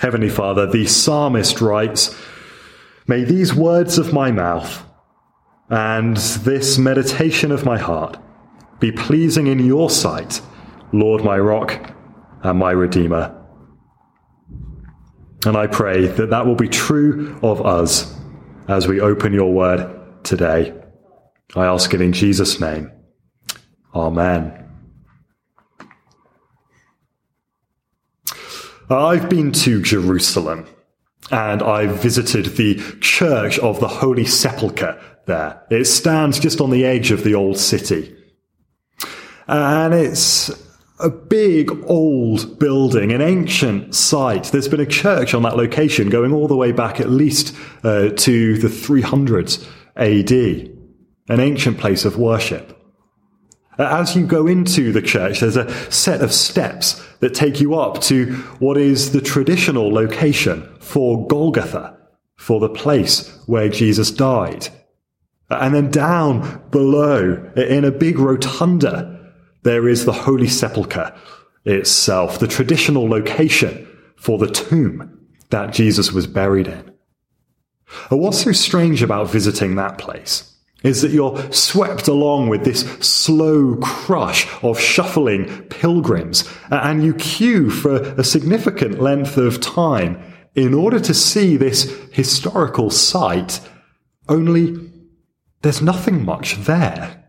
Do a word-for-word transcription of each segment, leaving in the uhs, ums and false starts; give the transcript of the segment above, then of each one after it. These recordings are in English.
Heavenly Father, the psalmist writes, "May these words of my mouth and this meditation of my heart be pleasing in your sight, Lord, my rock and my redeemer." And I pray that that will be true of us as we open your word today. I ask it in Jesus' name. Amen. I've been to Jerusalem, and I visited the Church of the Holy Sepulchre there. It stands just on the edge of the old city. And it's a big, old building, an ancient site. There's been a church on that location going all the way back at least uh, to the three hundreds A D, an ancient place of worship. As you go into the church, there's a set of steps that take you up to what is the traditional location for Golgotha, for the place where Jesus died. And then down below, in a big rotunda, there is the Holy Sepulchre itself, the traditional location for the tomb that Jesus was buried in. And what's so strange about visiting that place is that you're swept along with this slow crush of shuffling pilgrims, and you queue for a significant length of time in order to see this historical site, only there's nothing much there.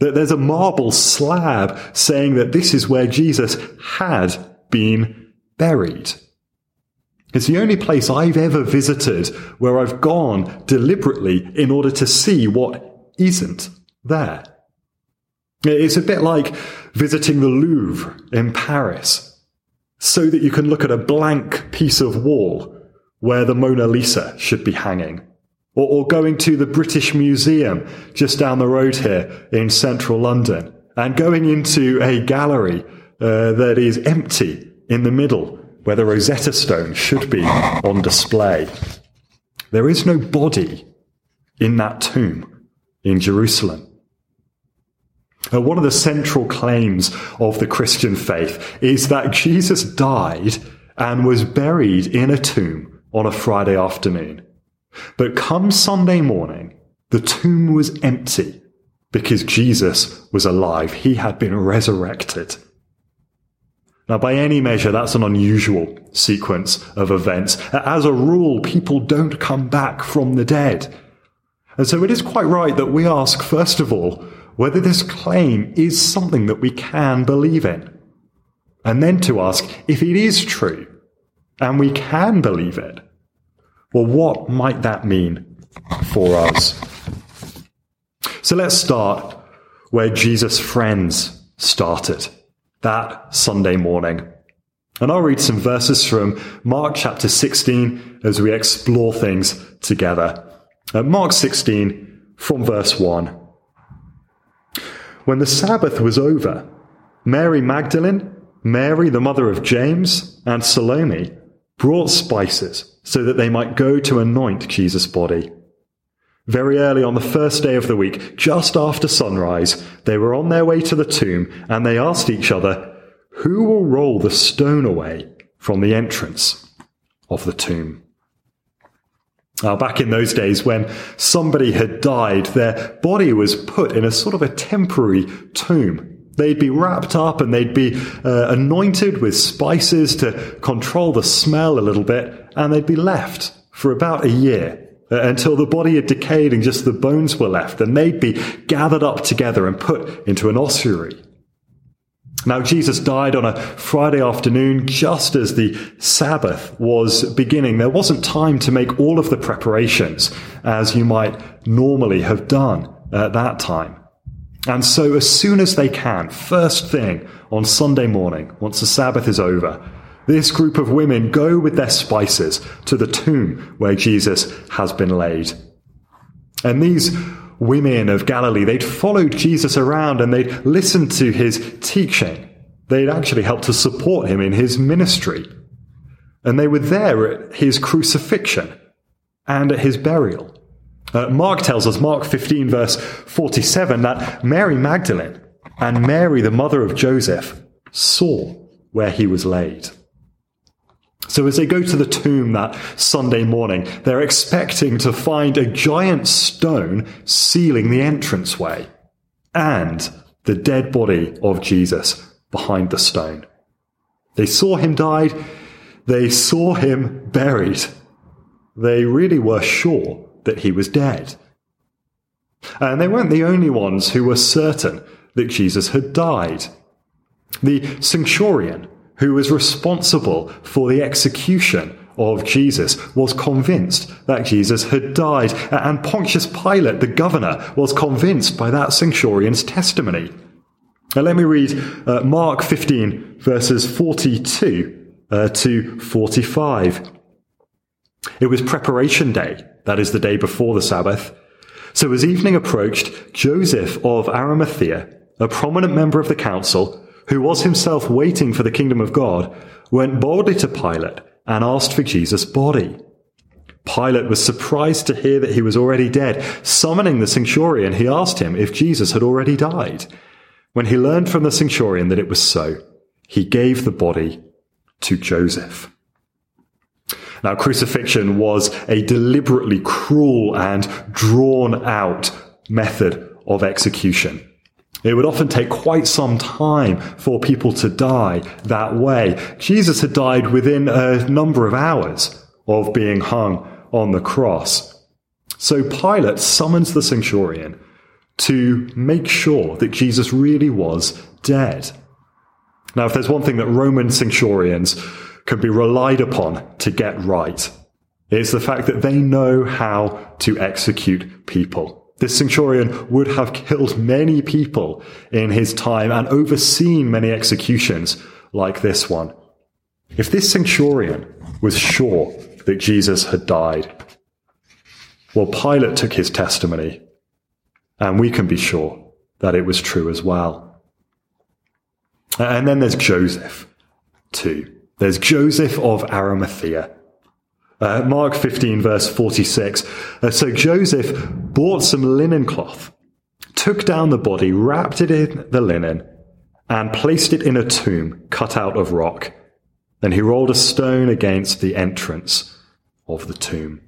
There's a marble slab saying that this is where Jesus had been buried. It's the only place I've ever visited where I've gone deliberately in order to see what isn't there. It's a bit like visiting the Louvre in Paris, so that you can look at a blank piece of wall where the Mona Lisa should be hanging, or, or going to the British Museum just down the road here in central London, and going into a gallery uh, that is empty in the middle, where the Rosetta Stone should be on display. There is no body in that tomb in Jerusalem. Uh, one of the central claims of the Christian faith is that Jesus died and was buried in a tomb on a Friday afternoon. But come Sunday morning, the tomb was empty because Jesus was alive. He had been resurrected. Now, by any measure, that's an unusual sequence of events. As a rule, people don't come back from the dead. And so it is quite right that we ask, first of all, whether this claim is something that we can believe in. And then to ask, if it is true, and we can believe it, well, what might that mean for us? So let's start where Jesus' friends started that Sunday morning. And I'll read some verses from Mark chapter sixteen as we explore things together. At Mark sixteen, from verse one. When the Sabbath was over, Mary Magdalene, Mary the mother of James, and Salome brought spices so that they might go to anoint Jesus' body. Very early on the first day of the week, just after sunrise, they were on their way to the tomb, and they asked each other, "Who will roll the stone away from the entrance of the tomb?" Now, back in those days, when somebody had died, their body was put in a sort of a temporary tomb. They'd be wrapped up and they'd be uh, anointed with spices to control the smell a little bit, and they'd be left for about a year, until the body had decayed and just the bones were left, and they'd be gathered up together and put into an ossuary. Now, Jesus died on a Friday afternoon, just as the Sabbath was beginning. There wasn't time to make all of the preparations as you might normally have done at that time. And so as soon as they can, first thing on Sunday morning, once the Sabbath is over, this group of women go with their spices to the tomb where Jesus has been laid. And these women of Galilee, they'd followed Jesus around and they'd listened to his teaching. They'd actually helped to support him in his ministry. And they were there at his crucifixion and at his burial. Uh, Mark tells us, Mark fifteen verse forty-seven, that Mary Magdalene and Mary the mother of Joseph saw where he was laid. So as they go to the tomb that Sunday morning, they're expecting to find a giant stone sealing the entranceway and the dead body of Jesus behind the stone. They saw him died. They saw him buried. They really were sure that he was dead. And they weren't the only ones who were certain that Jesus had died. The centurion who was responsible for the execution of Jesus was convinced that Jesus had died, and Pontius Pilate, the governor, was convinced by that centurion's testimony. Now let me read uh, Mark fifteen, verses forty-two uh, to forty-five. It was preparation day, that is the day before the Sabbath. So as evening approached, Joseph of Arimathea, a prominent member of the council, who was himself waiting for the kingdom of God, went boldly to Pilate and asked for Jesus' body. Pilate was surprised to hear that he was already dead. Summoning the centurion, he asked him if Jesus had already died. When he learned from the centurion that it was so, he gave the body to Joseph. Now, crucifixion was a deliberately cruel and drawn-out method of execution. It would often take quite some time for people to die that way. Jesus had died within a number of hours of being hung on the cross. So Pilate summons the centurion to make sure that Jesus really was dead. Now, if there's one thing that Roman centurions can be relied upon to get right, it's the fact that they know how to execute people. This centurion would have killed many people in his time and overseen many executions like this one. If this centurion was sure that Jesus had died, well, Pilate took his testimony, and we can be sure that it was true as well. And then there's Joseph, too. There's Joseph of Arimathea. Uh, Mark fifteen, verse forty-six. Uh, so Joseph bought some linen cloth, took down the body, wrapped it in the linen, and placed it in a tomb cut out of rock. Then he rolled a stone against the entrance of the tomb.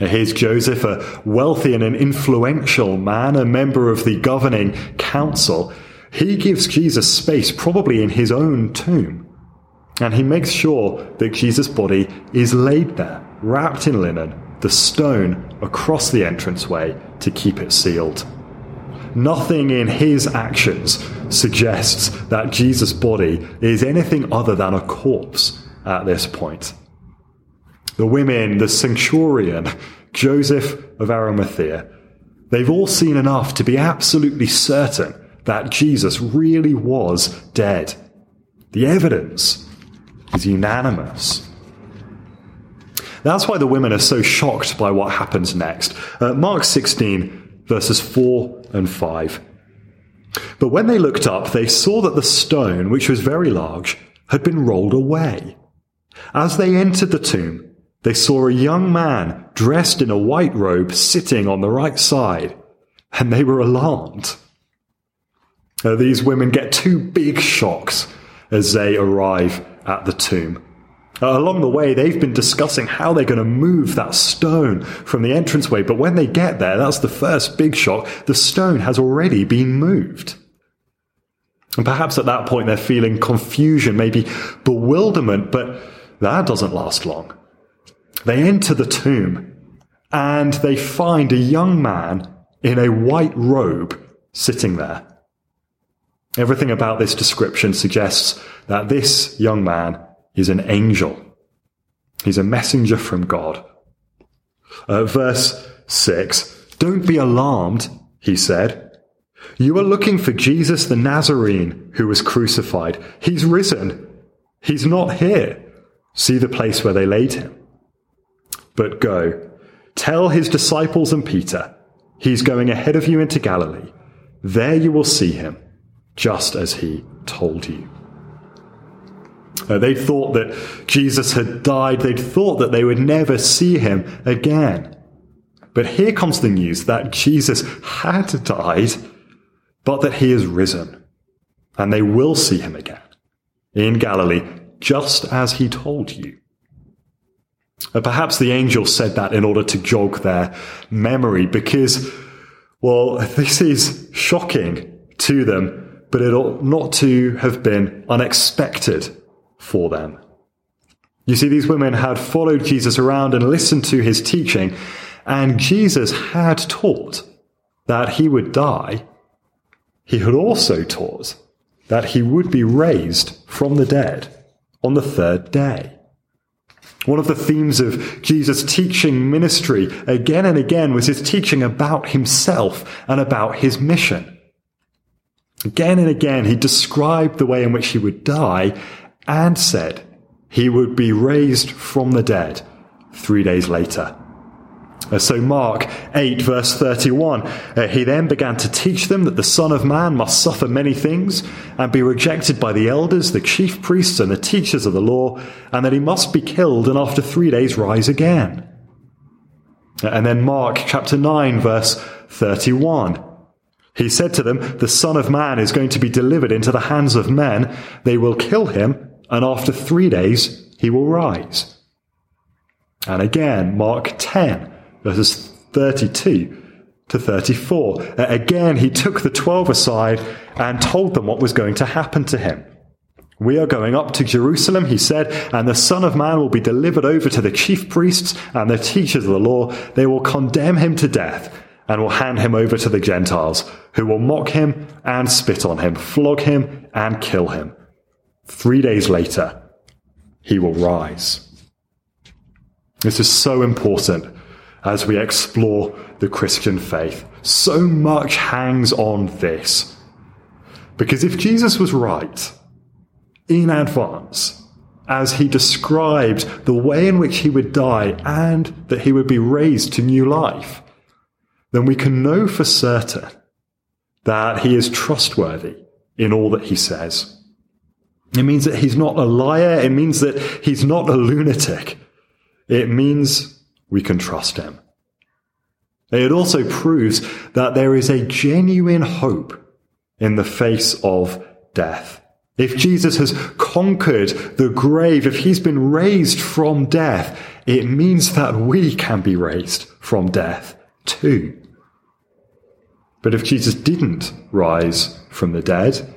Now here's Joseph, a wealthy and an influential man, a member of the governing council. He gives Jesus space, probably in his own tomb. And he makes sure that Jesus' body is laid there, wrapped in linen, the stone across the entranceway to keep it sealed. Nothing in his actions suggests that Jesus' body is anything other than a corpse at this point. The women, the centurion, Joseph of Arimathea, they've all seen enough to be absolutely certain that Jesus really was dead. The evidence is unanimous. That's why the women are so shocked by what happens next. Uh, Mark sixteen, verses four and five. But when they looked up, they saw that the stone, which was very large, had been rolled away. As they entered the tomb, they saw a young man dressed in a white robe sitting on the right side, and they were alarmed. Uh, these women get two big shocks as they arrive at the tomb. Uh, along the way, they've been discussing how they're going to move that stone from the entranceway, but when they get there, that's the first big shock. The stone has already been moved. And perhaps at that point, they're feeling confusion, maybe bewilderment, but that doesn't last long. They enter the tomb, and they find a young man in a white robe sitting there. Everything about this description suggests that this young man is an angel. He's a messenger from God. Uh, verse six, "Don't be alarmed," he said. "You are looking for Jesus the Nazarene who was crucified. He's risen. He's not here. See the place where they laid him. But go, tell his disciples and Peter, he's going ahead of you into Galilee. There you will see him, just as he told you." Uh, they'd thought that Jesus had died. They'd thought that they would never see him again. But here comes the news that Jesus had died, but that he is risen. And they will see him again in Galilee, just as he told you. And perhaps the angel said that in order to jog their memory because, well, this is shocking to them, but it ought not to have been unexpected for them. You see, these women had followed Jesus around and listened to his teaching, and Jesus had taught that he would die. He had also taught that he would be raised from the dead on the third day. One of the themes of Jesus' teaching ministry again and again was his teaching about himself and about his mission. Again and again, he described the way in which he would die and said he would be raised from the dead three days later. So Mark eight, verse thirty-one, uh, he then began to teach them that the Son of Man must suffer many things and be rejected by the elders, the chief priests, and the teachers of the law, and that he must be killed and after three days rise again. And then Mark chapter nine, verse thirty-one, he said to them, the Son of Man is going to be delivered into the hands of men. They will kill him, and after three days he will rise. And again, Mark ten, verses thirty-two to thirty-four. Again, he took the twelve aside and told them what was going to happen to him. We are going up to Jerusalem, he said, and the Son of Man will be delivered over to the chief priests and the teachers of the law. They will condemn him to death and will hand him over to the Gentiles, who will mock him and spit on him, flog him and kill him. Three days later, he will rise. This is so important. As we explore the Christian faith, so much hangs on this. Because if Jesus was right in advance, as he described the way in which he would die and that he would be raised to new life, then we can know for certain that he is trustworthy in all that he says. It means that he's not a liar. It means that he's not a lunatic. It means we can trust him. It also proves that there is a genuine hope in the face of death. If Jesus has conquered the grave, if he's been raised from death, it means that we can be raised from death too. But if Jesus didn't rise from the dead,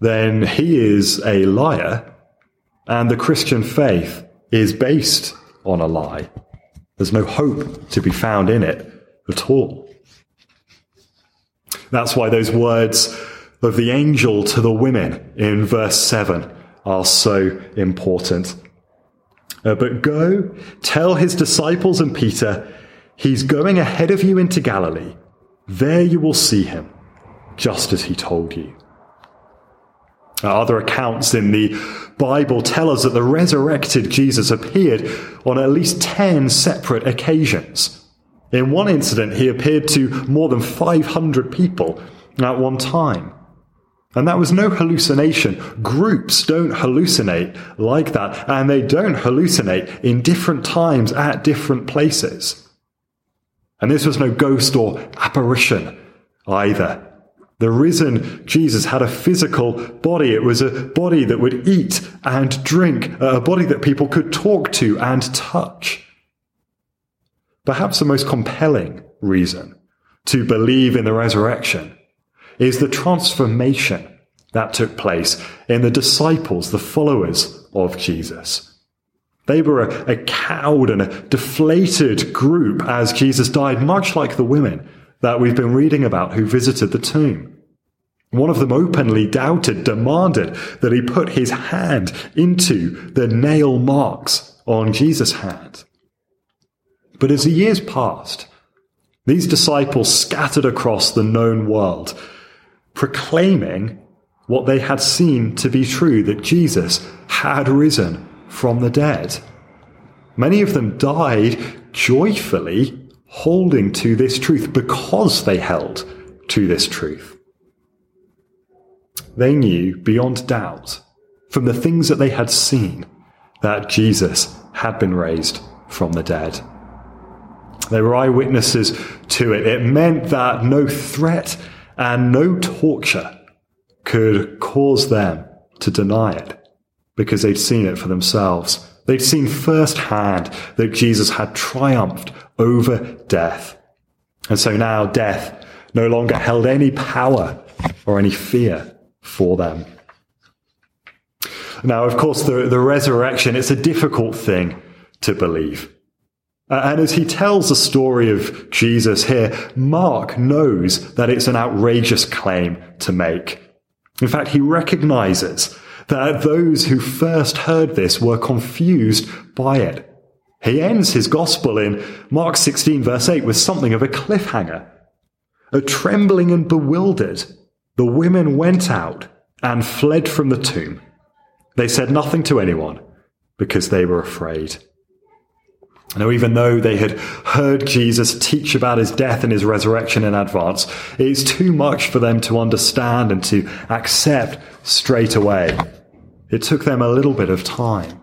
then he is a liar, and the Christian faith is based on a lie. There's no hope to be found in it at all. That's why those words of the angel to the women in verse seven are so important. Uh, but go, tell his disciples and Peter, he's going ahead of you into Galilee. There you will see him, just as he told you. Other accounts in the Bible tell us that the resurrected Jesus appeared on at least ten separate occasions. In one incident, he appeared to more than five hundred people at one time. And that was no hallucination. Groups don't hallucinate like that, and they don't hallucinate in different times at different places. And this was no ghost or apparition either. The risen Jesus had a physical body. It was a body that would eat and drink, a body that people could talk to and touch. Perhaps the most compelling reason to believe in the resurrection is the transformation that took place in the disciples, the followers of Jesus. They were a, a cowed and a deflated group as Jesus died, much like the women that we've been reading about who visited the tomb. One of them openly doubted, demanded that he put his hand into the nail marks on Jesus' hand. But as the years passed, these disciples scattered across the known world, proclaiming what they had seen to be true, that Jesus had risen from the dead. Many of them died joyfully, holding to this truth because they held to this truth. They knew beyond doubt from the things that they had seen that Jesus had been raised from the dead. They were eyewitnesses to it. It meant that no threat and no torture could cause them to deny it. because they'd seen it for themselves. They'd seen firsthand that Jesus had triumphed over death. And so now death no longer held any power or any fear for them. Now, of course, the, the resurrection, it's a difficult thing to believe. Uh, and as he tells the story of Jesus here, Mark knows that it's an outrageous claim to make. In fact, he recognizes that those who first heard this were confused by it. He ends his gospel in Mark sixteen, verse eight, with something of a cliffhanger. A trembling and bewildered, the women went out and fled from the tomb. They said nothing to anyone because they were afraid. Now, even though they had heard Jesus teach about his death and his resurrection in advance, it's too much for them to understand and to accept straight away. It took them a little bit of time.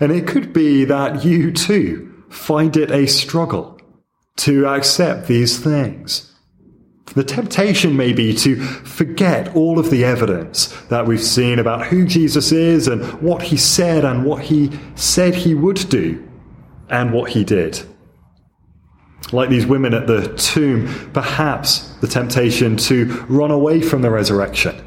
And it could be that you too find it a struggle to accept these things. The temptation may be to forget all of the evidence that we've seen about who Jesus is and what he said and what he said he would do and what he did. Like these women at the tomb, perhaps the temptation to run away from the resurrection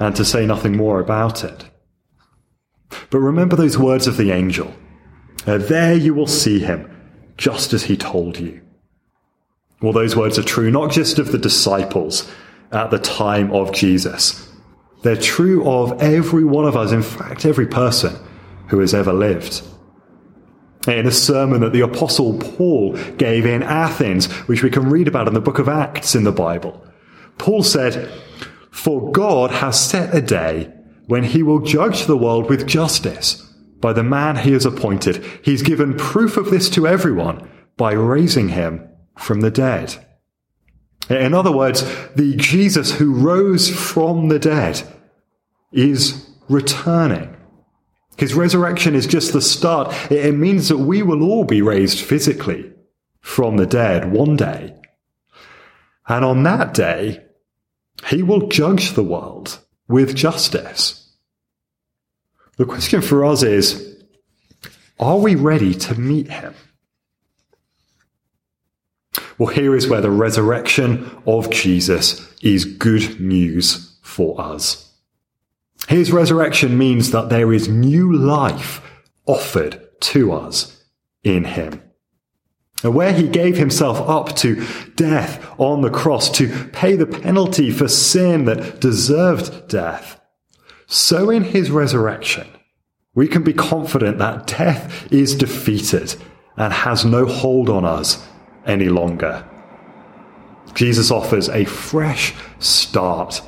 and to say nothing more about it. But remember those words of the angel. There you will see him, just as he told you. Well, those words are true not just of the disciples at the time of Jesus. They're true of every one of us, in fact, every person who has ever lived. In a sermon that the Apostle Paul gave in Athens, which we can read about in the book of Acts in the Bible, Paul said, "For God has set a day when he will judge the world with justice by the man he has appointed. He's given proof of this to everyone by raising him from the dead." In other words, the Jesus who rose from the dead is returning. His resurrection is just the start. It means that we will all be raised physically from the dead one day. And on that day, he will judge the world with justice. The question for us is, are we ready to meet him? Well, here is where the resurrection of Jesus is good news for us. His resurrection means that there is new life offered to us in him. And where he gave himself up to death on the cross to pay the penalty for sin that deserved death, so in his resurrection, we can be confident that death is defeated and has no hold on us any longer. Jesus offers a fresh start,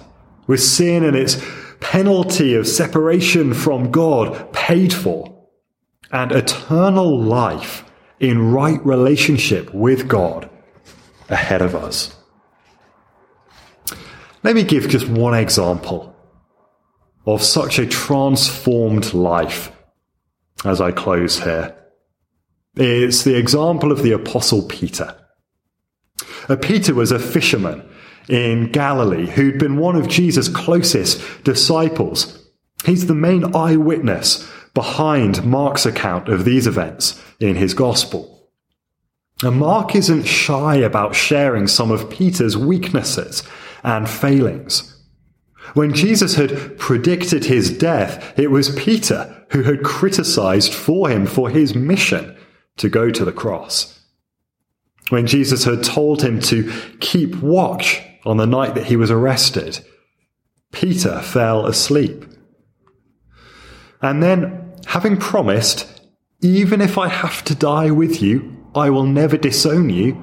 with sin and its penalty of separation from God paid for, and eternal life in right relationship with God ahead of us. Let me give just one example of such a transformed life as I close here. It's the example of the Apostle Peter. Peter was a fisherman in Galilee who'd been one of Jesus' closest disciples. He's the main eyewitness behind Mark's account of these events in his gospel. And Mark isn't shy about sharing some of Peter's weaknesses and failings. When Jesus had predicted his death, it was Peter who had criticized for him for his mission to go to the cross. When Jesus had told him to keep watch on the night that he was arrested, Peter fell asleep. And then, having promised, "Even if I have to die with you, I will never disown you,"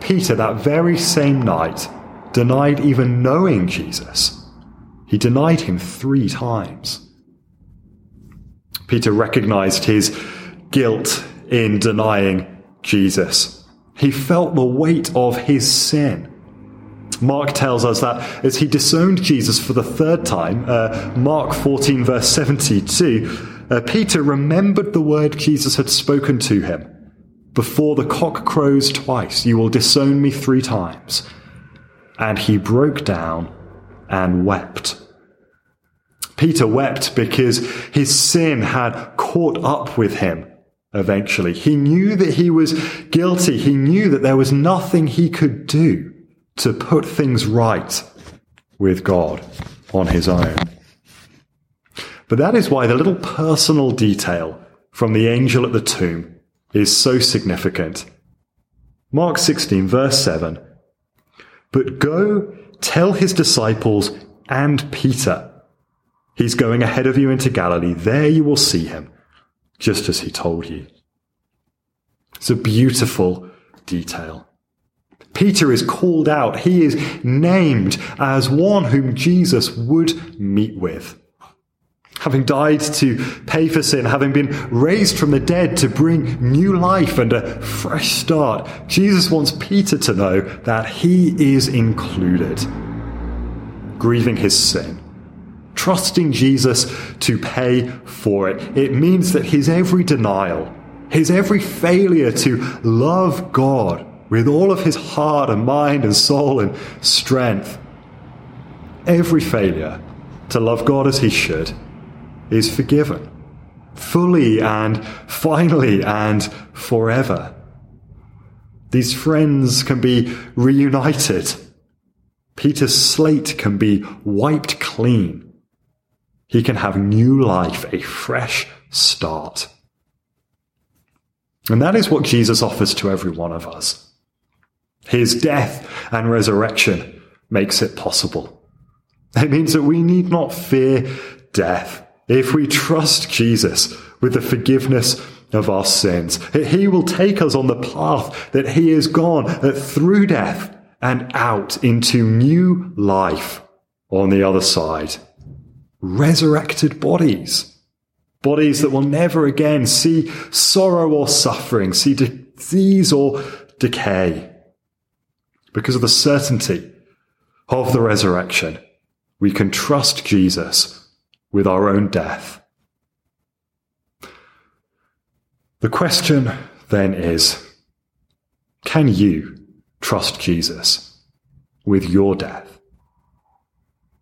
Peter, that very same night, denied even knowing Jesus. He denied him three times. Peter recognized his guilt in denying Jesus. He felt the weight of his sin. Mark tells us that as he disowned Jesus for the third time, uh, Mark fourteen, verse seventy-two, uh, Peter remembered the word Jesus had spoken to him. "Before the cock crows twice, you will disown me three times." And he broke down and wept. Peter wept because his sin had caught up with him eventually. He knew that he was guilty. He knew that there was nothing he could do to put things right with God on his own. But that is why the little personal detail from the angel at the tomb is so significant. Mark sixteen, verse seven. But go tell his disciples and Peter, he's going ahead of you into Galilee. There you will see him, just as he told you. It's a beautiful detail. Peter is called out. He is named as one whom Jesus would meet with. Having died to pay for sin, having been raised from the dead to bring new life and a fresh start, Jesus wants Peter to know that he is included. Grieving his sin, trusting Jesus to pay for it, it means that his every denial, his every failure to love God with all of his heart and mind and soul and strength, every failure to love God as he should, is forgiven, fully and finally and forever. These friends can be reunited. Peter's slate can be wiped clean. He can have new life, a fresh start. And that is what Jesus offers to every one of us. His death and resurrection makes it possible. It means that we need not fear death. If we trust Jesus with the forgiveness of our sins, he will take us on the path that he has gone through death and out into new life on the other side. Resurrected bodies, bodies that will never again see sorrow or suffering, see disease or decay. Because of the certainty of the resurrection, we can trust Jesus with our own death. The question then is, can you trust Jesus with your death?